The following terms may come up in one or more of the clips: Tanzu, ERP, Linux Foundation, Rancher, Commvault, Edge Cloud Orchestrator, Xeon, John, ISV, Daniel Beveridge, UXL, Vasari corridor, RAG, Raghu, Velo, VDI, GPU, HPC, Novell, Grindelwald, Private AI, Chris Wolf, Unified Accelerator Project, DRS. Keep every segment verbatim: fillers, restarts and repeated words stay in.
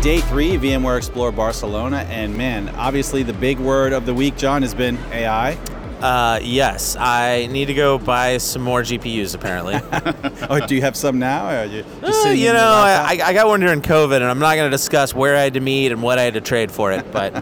day three, VMware Explore Barcelona, and man, obviously the big word of the week, John, has been A I. Uh, yes, I need to go buy some more G P Us apparently. Oh, do you have some now? Or are you just uh, you know, I, I got one during COVID, and I'm not going to discuss where I had to meet and what I had to trade for it. But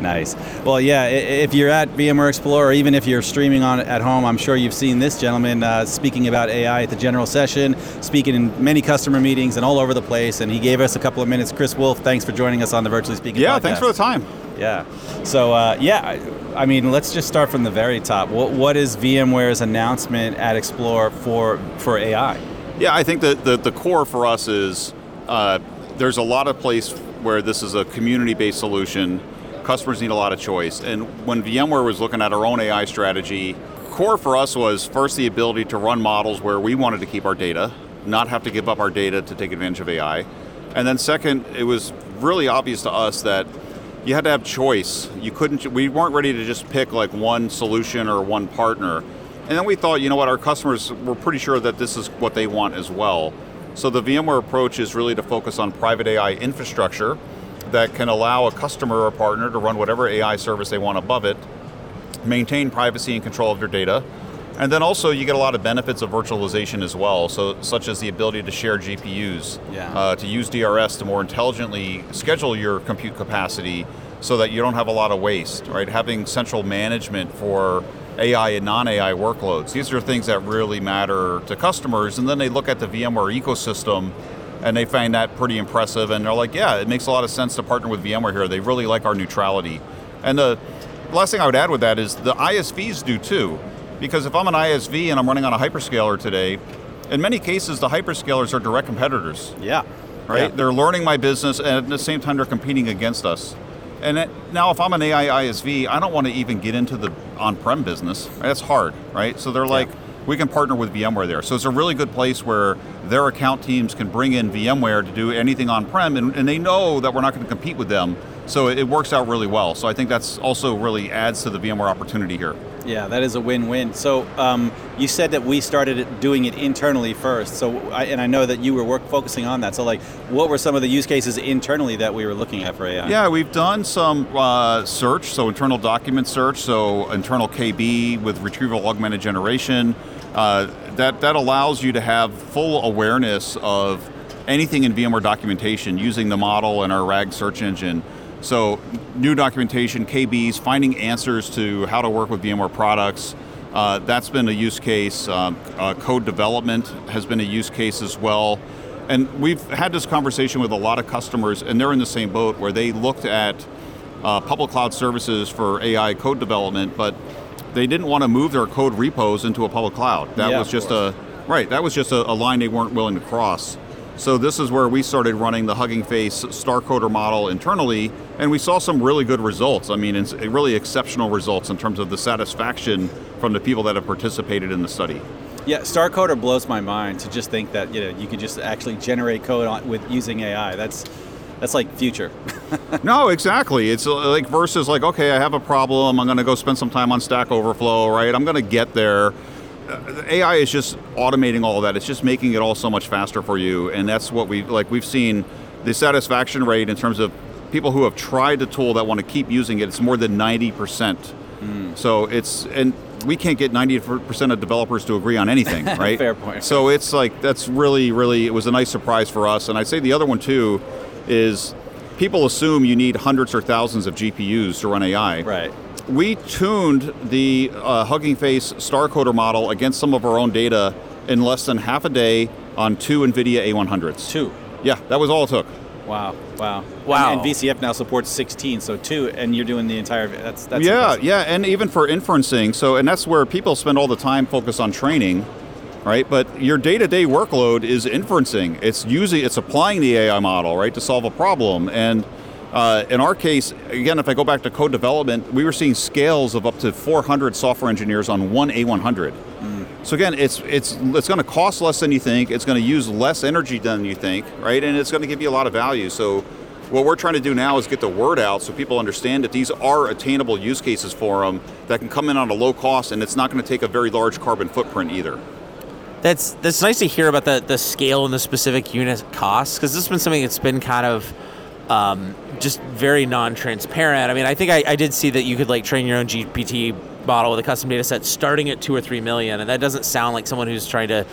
nice. Well, yeah, if you're at VMware Explore, or even if you're streaming on at home, I'm sure you've seen this gentleman uh, speaking about A I at the general session, speaking in many customer meetings and all over the place. And he gave us a couple of minutes. Chris Wolf, thanks for joining us on the Virtually Speaking yeah, Podcast. Yeah, thanks for the time. Yeah. So, uh, yeah, I mean, let's just start from the very top. What, what is VMware's announcement at Explore for for A I? Yeah, I think that the, the core for us is uh, there's a lot of place where this is a community-based solution. Customers need a lot of choice. And when VMware was looking at our own A I strategy, core for us was first the ability to run models where we wanted to keep our data, not have to give up our data to take advantage of A I. And then second, it was really obvious to us that you had to have choice. You couldn't, we weren't ready to just pick like one solution or one partner. And then we thought, you know what, our customers were pretty sure that this is what they want as well. So the VMware approach is really to focus on private A I infrastructure that can allow a customer or partner to run whatever A I service they want above it, maintain privacy and control of your data. And then also you get a lot of benefits of virtualization as well, so such as the ability to share G P Us, yeah. uh, to use D R S to more intelligently schedule your compute capacity so that you don't have a lot of waste, right? Having central management for A I and non-A I workloads. These are things that really matter to customers, and then they look at the VMware ecosystem and they find that pretty impressive, and they're like, yeah, it makes a lot of sense to partner with VMware here. They really like our neutrality. And the last thing I would add with that is the I S Vs do too. Because if I'm an I S V and I'm running on a hyperscaler today, in many cases the hyperscalers are direct competitors. Yeah. Right? Yeah. They're learning my business, and at the same time they're competing against us. And it, now if I'm an A I I S V, I don't want to even get into the on-prem business. That's hard, right? So they're like, yeah. we can partner with VMware there. So it's a really good place where their account teams can bring in VMware to do anything on-prem, and, and they know that we're not going to compete with them. So it works out really well. So I think that's also really adds to the VMware opportunity here. Yeah, that is a win-win. So um, you said that we started doing it internally first. So, I, and I know that you were work, focusing on that. So like, what were some of the use cases internally that we were looking at for A I? Yeah, we've done some uh, search, so internal document search, so internal K B with retrieval augmented generation. Uh, that, that allows you to have full awareness of anything in VMware documentation using the model and our RAG search engine. So new documentation, K Bs, finding answers to how to work with VMware products. Uh, that's been a use case. Um, uh, code development has been a use case as well. And we've had this conversation with a lot of customers, and they're in the same boat where they looked at uh, public cloud services for A I code development, but they didn't want to move their code repos into a public cloud. That yeah, was just a, right, that was just a, a line they weren't willing to cross. So this is where we started running the Hugging Face StarCoder model internally, and we saw some really good results. I mean, it's really exceptional results in terms of the satisfaction from the people that have participated in the study. Yeah, StarCoder blows my mind to just think that, you know, you could just actually generate code on, with using A I. That's that's like future. No, exactly. It's like versus like, okay, I have a problem. I'm going to go spend some time on Stack Overflow, right? I'm going to get there. A I is just automating all of that. It's just making it all so much faster for you, and that's what we like. We've seen the satisfaction rate in terms of people who have tried the tool that want to keep using it. It's more than ninety percent. Mm. So it's, and we can't get ninety percent of developers to agree on anything, right? Fair point. So it's like, that's really, really, it was a nice surprise for us. And I'd say the other one too is people assume you need hundreds or thousands of G P Us to run A I. Right. We tuned the uh, Hugging Face StarCoder model against some of our own data in less than half a day on two NVIDIA A one hundreds. Two? Yeah, that was all it took. Wow, wow. Wow. And, and V C F now supports sixteen, so two, and you're doing the entire, that's that's Yeah, impressive. Yeah, and even for inferencing, so, and that's where people spend all the time focused on training, right? But your day-to-day workload is inferencing. It's using, it's applying the A I model, right, to solve a problem. And Uh, in our case, again, if I go back to code development, we were seeing scales of up to four hundred software engineers on one A one hundred. Mm. So again, it's it's it's going to cost less than you think, it's going to use less energy than you think, right? And it's going to give you a lot of value. So what we're trying to do now is get the word out so people understand that these are attainable use cases for them that can come in on a low cost, and it's not going to take a very large carbon footprint either. That's, that's nice to hear about the, the scale and the specific unit costs, because this has been something that's been kind of um, just very non-transparent. I mean, I think I, I did see that you could like train your own G P T model with a custom data set starting at two or three million, and that doesn't sound like someone who's trying to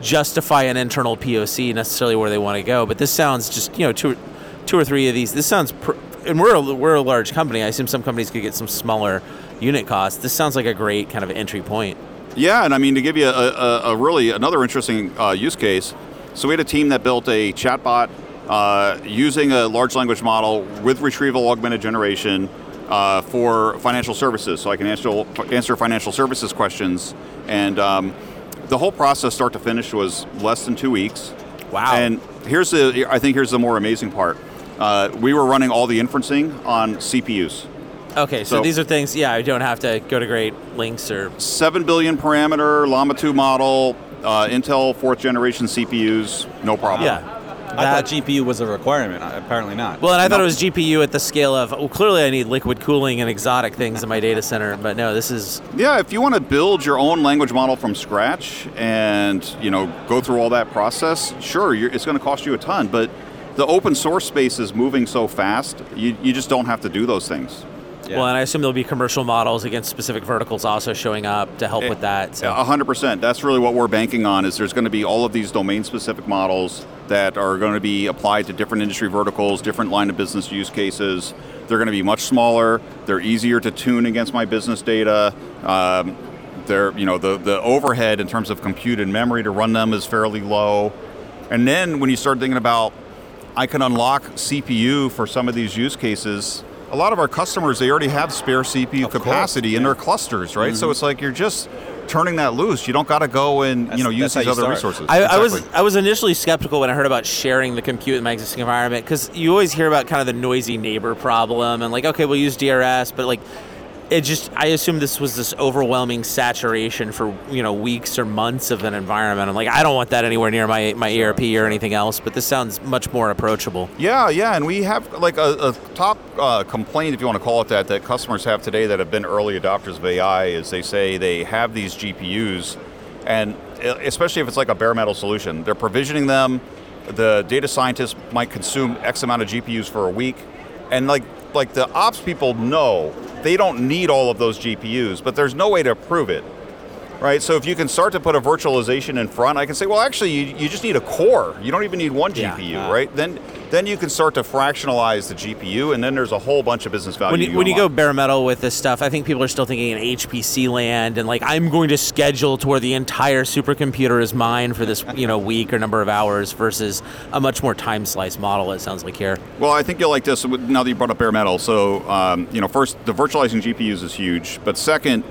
justify an internal P O C necessarily where they want to go. But this sounds just, you know, two, two or three of these. This sounds, pr- and we're a, we're a large company. I assume some companies could get some smaller unit costs. This sounds like a great kind of entry point. Yeah, and I mean, to give you a, a, a really another interesting uh, use case, so we had a team that built a chatbot uh, using a large language model with retrieval augmented generation uh, for financial services. So I can answer, answer financial services questions. And um, the whole process, start to finish, was less than two weeks. Wow. And here's the, I think here's the more amazing part. Uh, we were running all the inferencing on C P Us. Okay, so, so these are things, yeah, I don't have to go to great links or... seven billion parameter, Llama two model, uh, Intel fourth generation C P Us, no problem. Yeah. That, I thought G P U was a requirement, apparently not. Well, and I no. thought it was G P U at the scale of, well, clearly I need liquid cooling and exotic things in my data center, but no, this is... Yeah, if you want to build your own language model from scratch and, you know, go through all that process, sure, you're, it's going to cost you a ton, but the open source space is moving so fast, you, you just don't have to do those things. Yeah. Well, and I assume there'll be commercial models against specific verticals also showing up to help it, with that. So. one hundred percent. That's really what we're banking on, is there's going to be all of these domain-specific models that are going to be applied to different industry verticals, different line of business use cases. They're going to be much smaller. They're easier to tune against my business data. Um, they're, you know, the, the overhead in terms of compute and memory to run them is fairly low. And then when you start thinking about, I can unlock C P U for some of these use cases, a lot of our customers, they already have spare C P U of capacity course, yeah. in their clusters, right? Mm-hmm. So it's like you're just turning that loose. You don't got to go and that's, you know use these other start. resources. I, exactly. I was I was initially skeptical when I heard about sharing the compute in my existing environment, because you always hear about kind of the noisy neighbor problem and like, okay, we'll use D R S, but like it just I assumed this was this overwhelming saturation for you know weeks or months of an environment. I'm like, I don't want that anywhere near my my sure, E R P sure. or anything else. But this sounds much more approachable. Yeah, yeah, and we have like a, a top uh, complaint, if you want to call it that, that customers have today that have been early adopters of A I is they say they have these G P Us, and especially if it's like a bare metal solution, they're provisioning them. The data scientists might consume X amount of G P Us for a week, and like like the ops people know. They don't need all of those G P Us, but there's no way to prove it, right? So if you can start to put a virtualization in front, I can say, well, actually, you, you just need a core. You don't even need one yeah, G P U, uh, right? Then then you can start to fractionalize the G P U, and then there's a whole bunch of business value. When you, you, when you go bare metal with this stuff, I think people are still thinking in H P C land, and like, I'm going to schedule to where the entire supercomputer is mine for this you know week or number of hours versus a much more time-sliced model, it sounds like here. Well, I think you'll like this now that you brought up bare metal. So, um, you know, first, the virtualizing G P Us is huge, but second,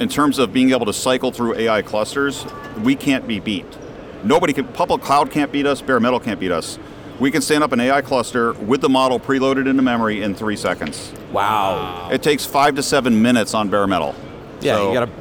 in terms of being able to cycle through A I clusters, we can't be beat. Nobody can, public cloud can't beat us, bare metal can't beat us. We can stand up an A I cluster with the model preloaded into memory in three seconds. Wow. It takes five to seven minutes on bare metal. Yeah, so, you got to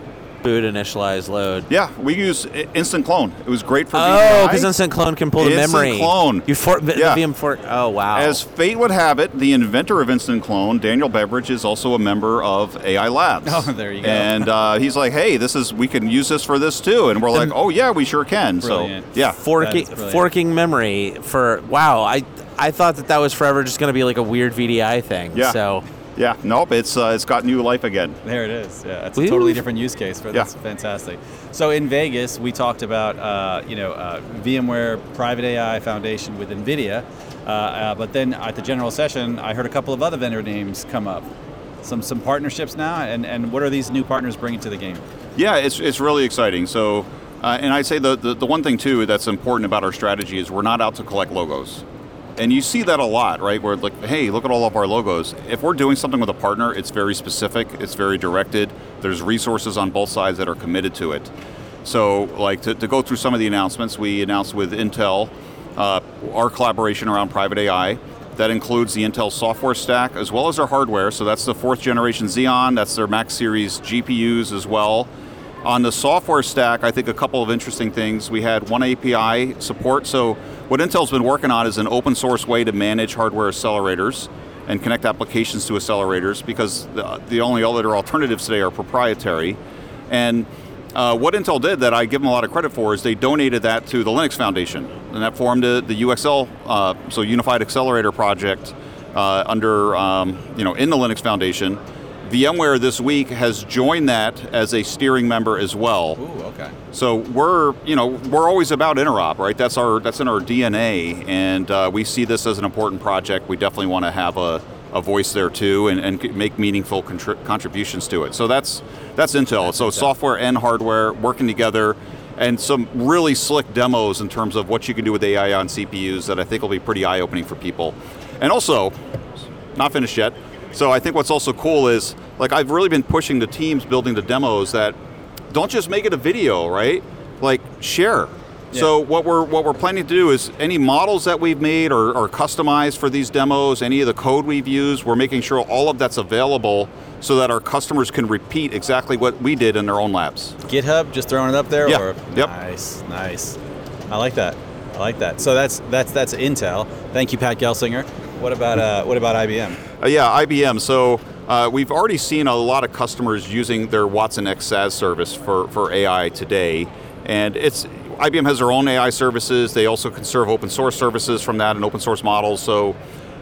boot, initialize, load. Yeah, we use instant clone. It was great for V M I. Oh, because instant clone can pull the instant memory. Instant clone. You for, yeah. V M for, oh, wow. As fate would have it, the inventor of instant clone, Daniel Beveridge, is also a member of A I Labs. Oh, there you go. And uh, he's like, hey, this is we can use this for this too. And we're like, and oh, yeah, we sure can. Brilliant. So, yeah. Forking, forking memory for, wow, I, I thought that that was forever just going to be like a weird V D I thing. Yeah. So. Yeah, nope, it's uh, it's got new life again. There it is, yeah. It's a totally different use case, but that's yeah. fantastic. So in Vegas, we talked about, uh, you know, uh, VMware Private A I Foundation with NVIDIA, uh, uh, but then at the general session, I heard a couple of other vendor names come up. Some some partnerships now, and, and what are these new partners bringing to the game? Yeah, it's it's really exciting. So, uh, and I'd say the, the, the one thing, too, that's important about our strategy is we're not out to collect logos. And you see that a lot, right? Where like, hey, look at all of our logos. If we're doing something with a partner, it's very specific, it's very directed. There's resources on both sides that are committed to it. So like to, to go through some of the announcements, we announced with Intel, uh, our collaboration around Private A I. That includes the Intel software stack as well as their hardware. So that's the fourth generation Xeon, that's their Max series G P Us as well. On the software stack, I think a couple of interesting things. We had one A P I support. So what Intel's been working on is an open source way to manage hardware accelerators and connect applications to accelerators, because the, the only other alternatives today are proprietary. And uh, what Intel did that I give them a lot of credit for is they donated that to the Linux Foundation. and that formed a, the U X L, uh, so Unified Accelerator Project, uh, under um, you know in the Linux Foundation. VMware this week has joined that as a steering member as well. Ooh, okay. So we're you know we're always about interop, right? That's our that's in our D N A, and uh, we see this as an important project. We definitely want to have a, a voice there too, and, and make meaningful contri contributions to it. So that's that's Intel. That's so Intel. Software and hardware working together, and some really slick demos in terms of what you can do with A I on C P Us that I think will be pretty eye-opening for people. And also, not finished yet. So I think what's also cool is, like, I've really been pushing the teams building the demos that don't just make it a video, right? Like, share. Yeah. So what we're what we're planning to do is any models that we've made or, or customized for these demos, any of the code we've used, we're making sure all of that's available so that our customers can repeat exactly what we did in their own labs. GitHub, just throwing it up there? Yeah. Or? Yep. Nice, nice. I like that. I like that. So that's that's that's Intel. Thank you, Pat Gelsinger. What about uh, what about I B M? Uh, yeah, I B M. So uh, we've already seen a lot of customers using their Watson X SaaS service for for A I today, and it's I B M has their own A I services. They also can serve open source services from that and open source models. So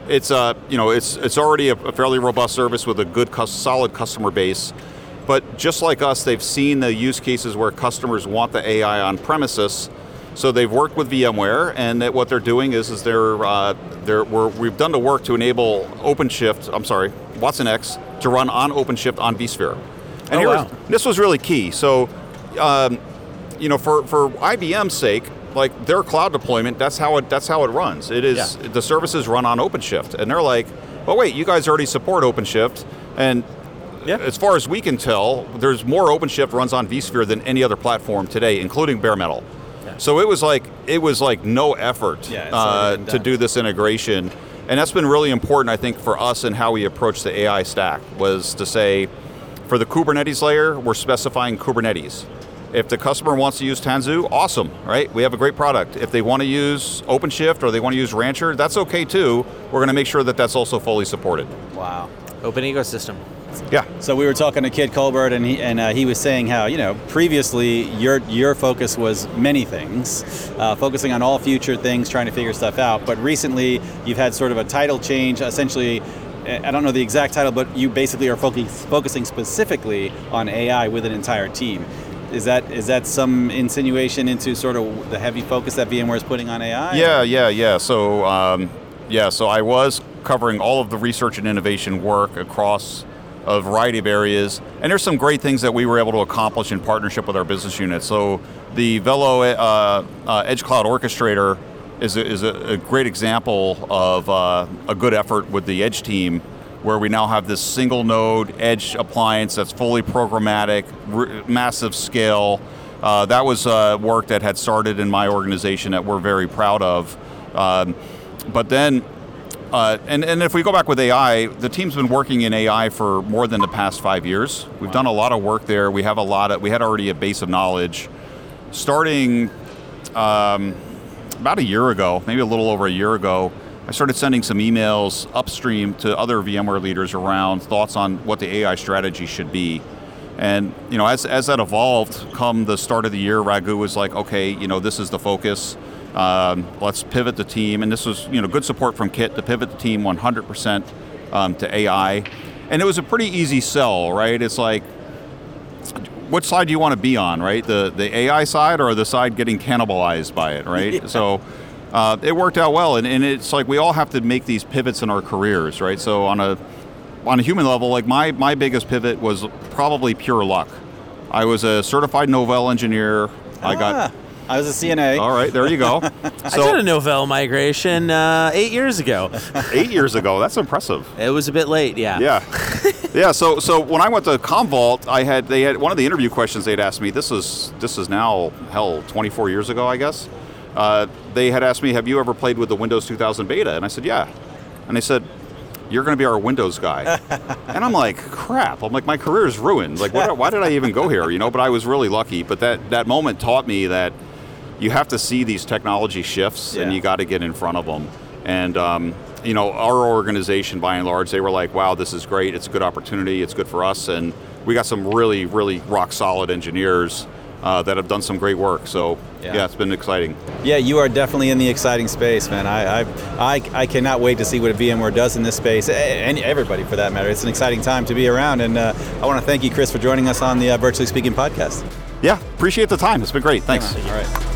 it's a uh, you know it's it's already a, a fairly robust service with a good cus solid customer base. But just like us, they've seen the use cases where customers want the A I on premises. So they've worked with VMware, and that what they're doing is, is they're, uh, they're we're, we've done the work to enable OpenShift, I'm sorry, Watson X, to run on OpenShift on vSphere. And oh, here wow. was, this was really key. So, um, you know, for, for I B M's sake, like their cloud deployment, that's how it that's how it runs. It is yeah. the services run on OpenShift, and they're like, oh wait, you guys already support OpenShift, and. Yeah. As far as we can tell, there's more OpenShift runs on vSphere than any other platform today, including bare metal. So it was like it was like no effort yeah, uh, to do this integration, and that's been really important, I think, for us and how we approach the A I stack was to say, for the Kubernetes layer, we're specifying Kubernetes. If the customer wants to use Tanzu, awesome, right? We have a great product. If they want to use OpenShift or they want to use Rancher, that's okay too. We're going to make sure that that's also fully supported. Wow, open ecosystem. Yeah. So we were talking to Kit Colbert, and he and uh, he was saying how you know previously your your focus was many things, uh, focusing on all future things, trying to figure stuff out. But recently, you've had sort of a title change. Essentially, I don't know the exact title, but you basically are focus, focusing specifically on A I with an entire team. Is that is that some insinuation into sort of the heavy focus that VMware is putting on A I? Yeah, yeah, yeah. So um, yeah, so I was covering all of the research and innovation work across a variety of areas, and there's some great things that we were able to accomplish in partnership with our business unit. So the Velo uh, uh, Edge Cloud Orchestrator is a, is a, a great example of uh, a good effort with the Edge team, where we now have this single node Edge appliance that's fully programmatic, r massive scale. Uh, that was uh, work that had started in my organization that we're very proud of. Um, but then, Uh, and, and if we go back with A I, the team's been working in A I for more than the past five years. We've wow. done a lot of work there. We have a lot of, we had already a base of knowledge. Starting um, about a year ago, maybe a little over a year ago, I started sending some emails upstream to other VMware leaders around thoughts on what the A I strategy should be. And you know, as, as that evolved, come the start of the year, Raghu was like, okay, you know, this is the focus. Um, let's pivot the team, and this was you know good support from Kit to pivot the team one hundred percent um, to A I, and it was a pretty easy sell, right? It's like, what side do you want to be on, right? The the A I side or the side getting cannibalized by it, right? yeah. So uh, it worked out well, and, and it's like we all have to make these pivots in our careers, right? So on a on a human level, like my my biggest pivot was probably pure luck. I was a certified Novell engineer. Ah. I got. I was a C N A. All right, there you go. So, I did a Novell migration uh, eight years ago. Eight years ago, that's impressive. It was a bit late, yeah. Yeah, yeah. So, so when I went to Commvault, I had they had one of the interview questions they'd asked me. This is this is now hell, twenty-four years ago, I guess. Uh, they had asked me, "Have you ever played with the Windows two thousand beta?" And I said, "Yeah." And they said, "You're going to be our Windows guy." And I'm like, crap. I'm like, my career is ruined. Like, what, why did I even go here? You know, but I was really lucky. But that that moment taught me that. You have to see these technology shifts, yeah. and you got to get in front of them. And um, you know, our organization, by and large, they were like, "Wow, this is great! It's a good opportunity. It's good for us." And we got some really, really rock solid engineers uh, that have done some great work. So yeah. yeah, it's been exciting. Yeah, you are definitely in the exciting space, man. I, I, I, I cannot wait to see what VMware does in this space, and everybody for that matter. It's an exciting time to be around, and uh, I want to thank you, Chris, for joining us on the uh, Virtually Speaking podcast. Yeah, appreciate the time. It's been great. Thanks. Yeah, all right.